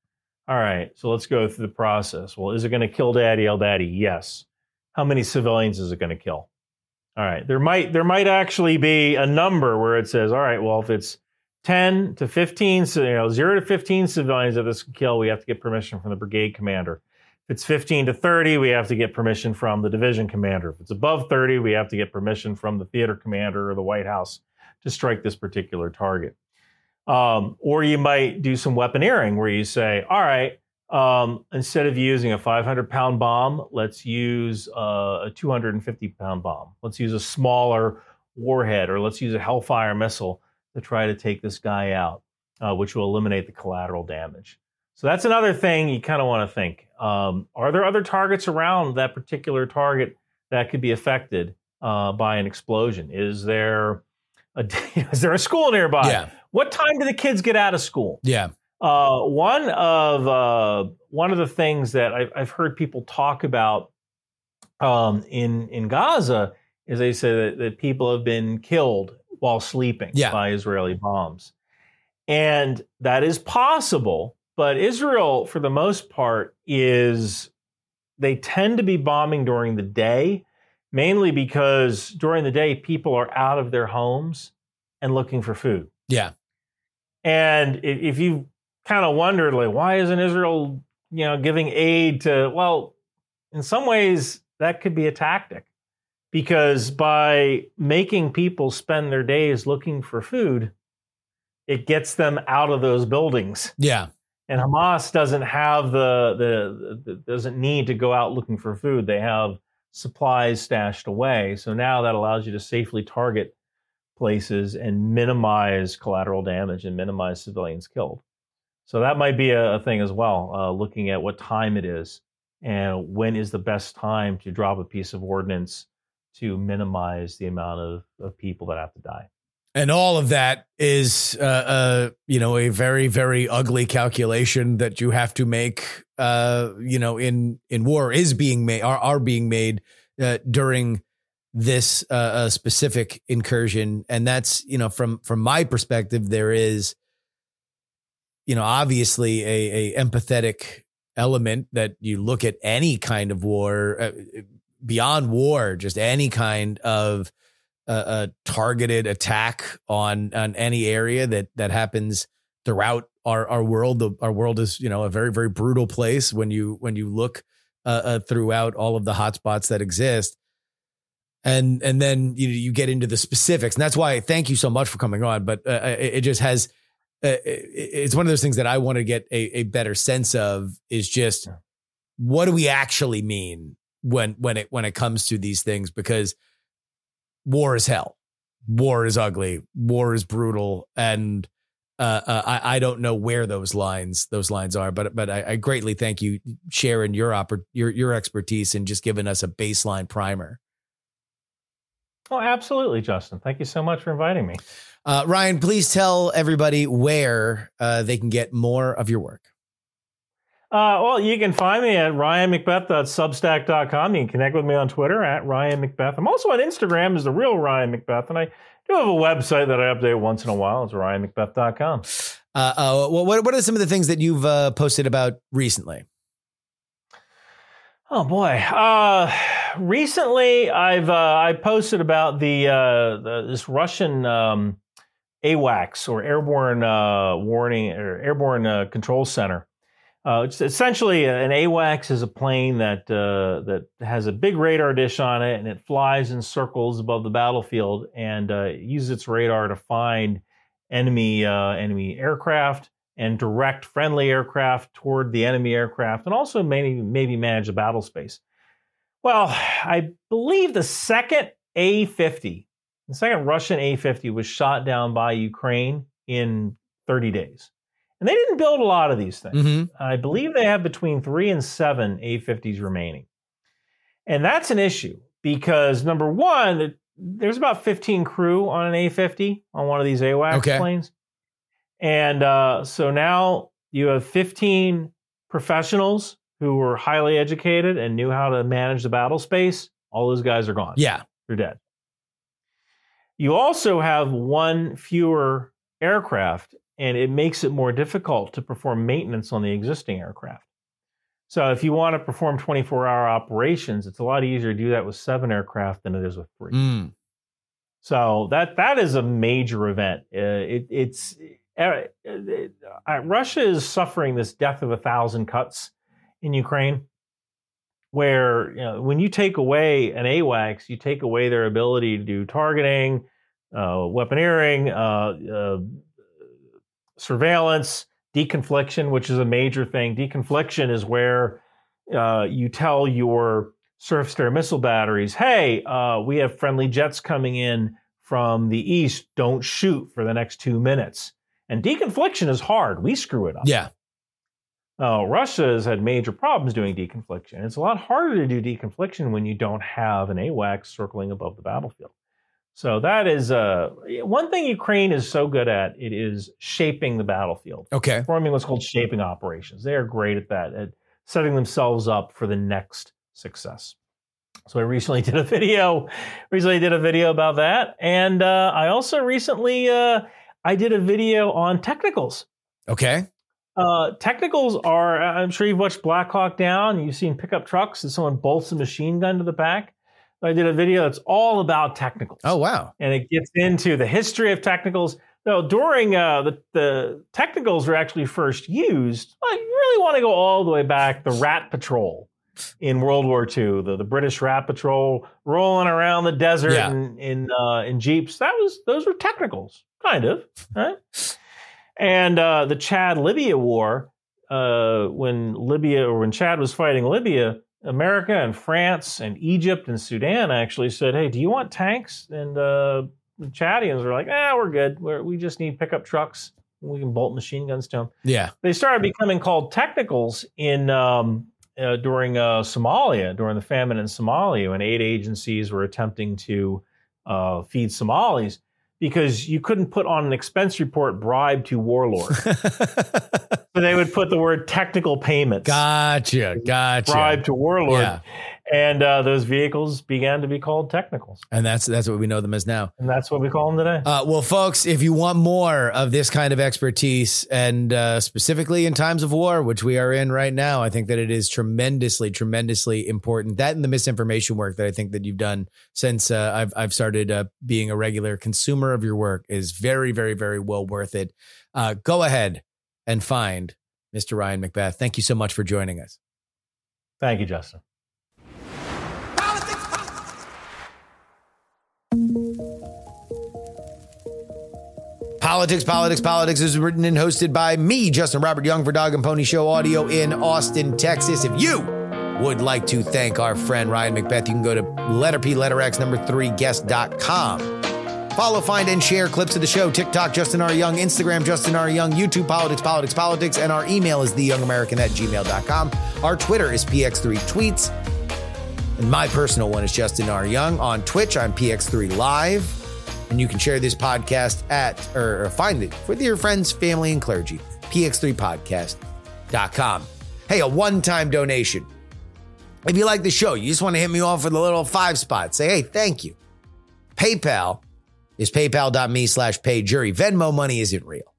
All right, so let's go through the process. Well, is it going to kill Daddy El Badi? Yes. How many civilians is it going to kill? All right, there might actually be a number where it says, all right, well, if it's 10 to 15, 0 to 15 civilians that this can kill, we have to get permission from the brigade commander. If it's 15 to 30, we have to get permission from the division commander. If it's above 30, we have to get permission from the theater commander or the White House to strike this particular target. Or you might do some weaponeering where you say, all right, Instead of using a 500-pound bomb, let's use a 250-pound bomb. Let's use a smaller warhead, or let's use a Hellfire missile to try to take this guy out, which will eliminate the collateral damage. So that's another thing you kind of want to think. Are there other targets around that particular target that could be affected by an explosion? Is there a school nearby? Yeah. What time do the kids get out of school? Yeah. One of the things that I've heard people talk about in Gaza is they say that people have been killed while sleeping by Israeli bombs. And that is possible, but Israel, for the most part, they tend to be bombing during the day, mainly because during the day, people are out of their homes and looking for food. Yeah. And if you kind of wondered, like, why isn't Israel, giving aid to, well, in some ways that could be a tactic, because by making people spend their days looking for food, it gets them out of those buildings. Yeah. And Hamas doesn't have doesn't need to go out looking for food. They have supplies stashed away. So now that allows you to safely target places and minimize collateral damage and minimize civilians killed. So that might be a thing as well, looking at what time it is and when is the best time to drop a piece of ordnance to minimize the amount of people that have to die. And all of that is, a very, very ugly calculation that you have to make, in war is being made, are being made during this specific incursion. And that's, from my perspective, there is, obviously a empathetic element that you look at any kind of war, beyond war, just any kind of a targeted attack on any area that happens throughout our world. Our world is, a very, very brutal place when you look throughout all of the hotspots that exist. And then you get into the specifics, and that's why thank you so much for coming on. But it just has, it's one of those things that I want to get a better sense of, is just what do we actually mean when it comes to these things? Because war is hell, war is ugly, war is brutal, and I don't know where those lines are. But I greatly thank you, sharing your expertise and just giving us a baseline primer. Oh, absolutely, Justin. Thank you so much for inviting me. Ryan, please tell everybody where they can get more of your work. Well, you can find me at ryanmcbeth.substack.com. You can connect with me on Twitter at Ryan McBeth. I'm also on Instagram as the real Ryan McBeth, and I do have a website that I update once in a while. It's ryanmcbeth.com. What are some of the things that you've posted about recently? Oh boy! Recently, I posted about this Russian AWACS, or airborne warning or airborne control center. It's essentially, an AWACS is a plane that has a big radar dish on it, and it flies in circles above the battlefield and uses its radar to find enemy aircraft, and direct friendly aircraft toward the enemy aircraft, and also maybe manage the battle space. Well, I believe the second A-50, the second Russian A-50 was shot down by Ukraine in 30 days. And they didn't build a lot of these things. Mm-hmm. I believe they have between 3 and 7 A-50s remaining. And that's an issue because, number one, there's about 15 crew on an A-50 on one of these AWACS planes. And so now you have 15 professionals who were highly educated and knew how to manage the battle space. All those guys are gone. Yeah. They're dead. You also have one fewer aircraft, and it makes it more difficult to perform maintenance on the existing aircraft. So if you want to perform 24-hour operations, it's a lot easier to do that with 7 aircraft than it is with 3. Mm. So that is a major event. It's... Russia is suffering this death of 1,000 cuts in Ukraine, where when you take away an AWACS, you take away their ability to do targeting, weaponeering, surveillance, Deconfliction, which is a major thing. Deconfliction is where you tell your surface-to-air missile batteries, hey, we have friendly jets coming in from the east. Don't shoot for the next 2 minutes. And deconfliction is hard. We screw it up. Yeah. Russia has had major problems doing deconfliction. It's a lot harder to do deconfliction when you don't have an AWACS circling above the battlefield. So that is one thing Ukraine is so good at. It is shaping the battlefield. Okay. Forming what's called shaping operations. They are great at that, at setting themselves up for the next success. So I recently did a video about that. And I also recently, I did a video on technicals. Okay. Technicals are, I'm sure you've watched Black Hawk Down. You've seen pickup trucks and someone bolts a machine gun to the back. I did a video that's all about technicals. Oh, wow. And it gets into the history of technicals. So during the technicals were actually first used. I really want to go all the way back. The Rat Patrol in World War II, the British Rat Patrol rolling around the desert in Jeeps. Those were technicals, kind of. Right? And the Chad-Libya war, when Chad was fighting Libya, America and France and Egypt and Sudan actually said, hey, do you want tanks? And the Chadians were like, we're good. We just need pickup trucks. We can bolt machine guns to them. Yeah. They started becoming called technicals in during Somalia, during the famine in Somalia, when aid agencies were attempting to feed Somalis because you couldn't put on an expense report bribe to warlord. So they would put the word technical payments. Gotcha. Bribe to warlord. Yeah. And those vehicles began to be called technicals. And that's what we know them as now. And that's what we call them today. Well, folks, if you want more of this kind of expertise and specifically in times of war, which we are in right now, I think that it is tremendously, tremendously important. That and the misinformation work that I think that you've done since I've started being a regular consumer of your work is very, very, very well worth it. Go ahead and find Mr. Ryan McBeth. Thank you so much for joining us. Thank you, Justin. Politics, Politics, Politics is written and hosted by me, Justin Robert Young, for Dog and Pony Show Audio in Austin, Texas. If you would like to thank our friend Ryan McBeth, you can go to letterx3guest.com. Follow, find, and share clips of the show. TikTok, Justin R. Young. Instagram, Justin R. Young. YouTube, Politics, Politics, Politics. And our email is theyoungamerican@gmail.com. Our Twitter is px3tweets. And my personal one is Justin R. Young. On Twitch, I'm px3 live. And you can share this podcast or find it with your friends, family, and clergy. px3podcast.com. Hey, a one-time donation. If you like the show, you just want to hit me off with a little 5 spot. Say, hey, thank you. PayPal is paypal.me/payjury. Venmo money isn't real.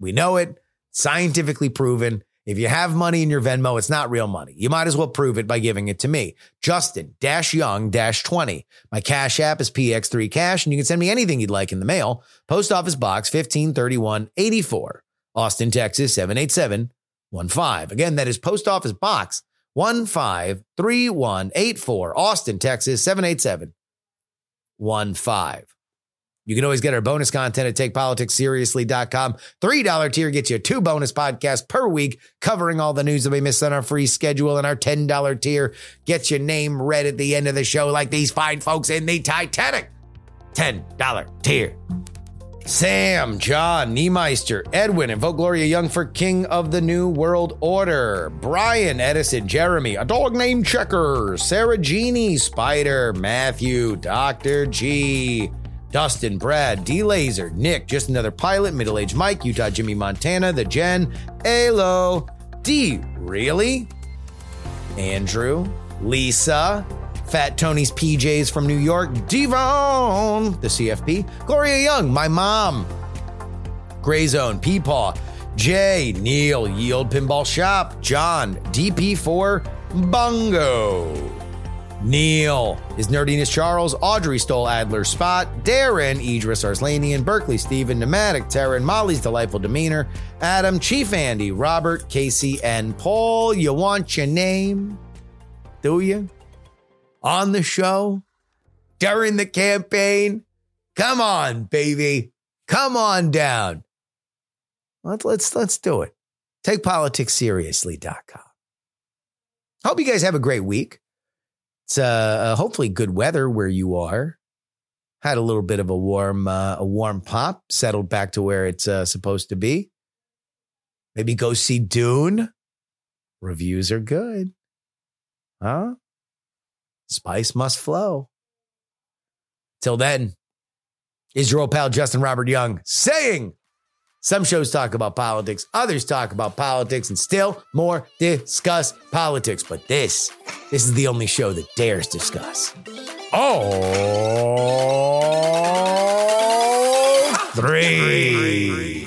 We know it. Scientifically proven. If you have money in your Venmo, it's not real money. You might as well prove it by giving it to me. Justin-Young-20. My Cash App is PX3Cash, and you can send me anything you'd like in the mail. Post Office Box 1531-84, Austin, Texas 78715. Again, that is Post Office Box 1531-84, Austin, Texas 78715. You can always get our bonus content at TakePoliticsSeriously.com. $3 tier gets you 2 bonus podcasts per week, covering all the news that we miss on our free schedule. And our $10 tier gets your name read at the end of the show like these fine folks in the Titanic. $10 tier. Sam, John, Niemeister, Edwin, and vote Gloria Young for King of the New World Order. Brian, Edison, Jeremy, a dog named Checker, Sarah Jeannie, Spider, Matthew, Dr. G., Dustin, Brad, D-Laser, Nick, Just Another Pilot, Middle-Aged Mike, Utah Jimmy Montana, The Gen, Alo, D, Really? Andrew, Lisa, Fat Tony's PJs from New York, Devon, the CFP, Gloria Young, My Mom, Gray Zone, Peepaw, Jay, Neil, Yield Pinball Shop, John, DP4, Bongo, Neil is Nerdiness Charles, Audrey stole Adler's spot, Darren, Idris Arslanian, Berkeley, Steven, Pneumatic, Taryn, Molly's Delightful Demeanor, Adam, Chief Andy, Robert, Casey, and Paul. You want your name? Do you? On the show? During the campaign? Come on, baby. Come on down. Let's do it. TakePoliticsSeriously.com. Hope you guys have a great week. It's hopefully good weather where you are. Had a little bit of a warm pop, settled back to where it's supposed to be. Maybe go see Dune. Reviews are good. Huh? Spice must flow. Till then, is your old pal Justin Robert Young saying some shows talk about politics, others talk about politics, and still more discuss politics. But this is the only show that dares discuss. Oh, three.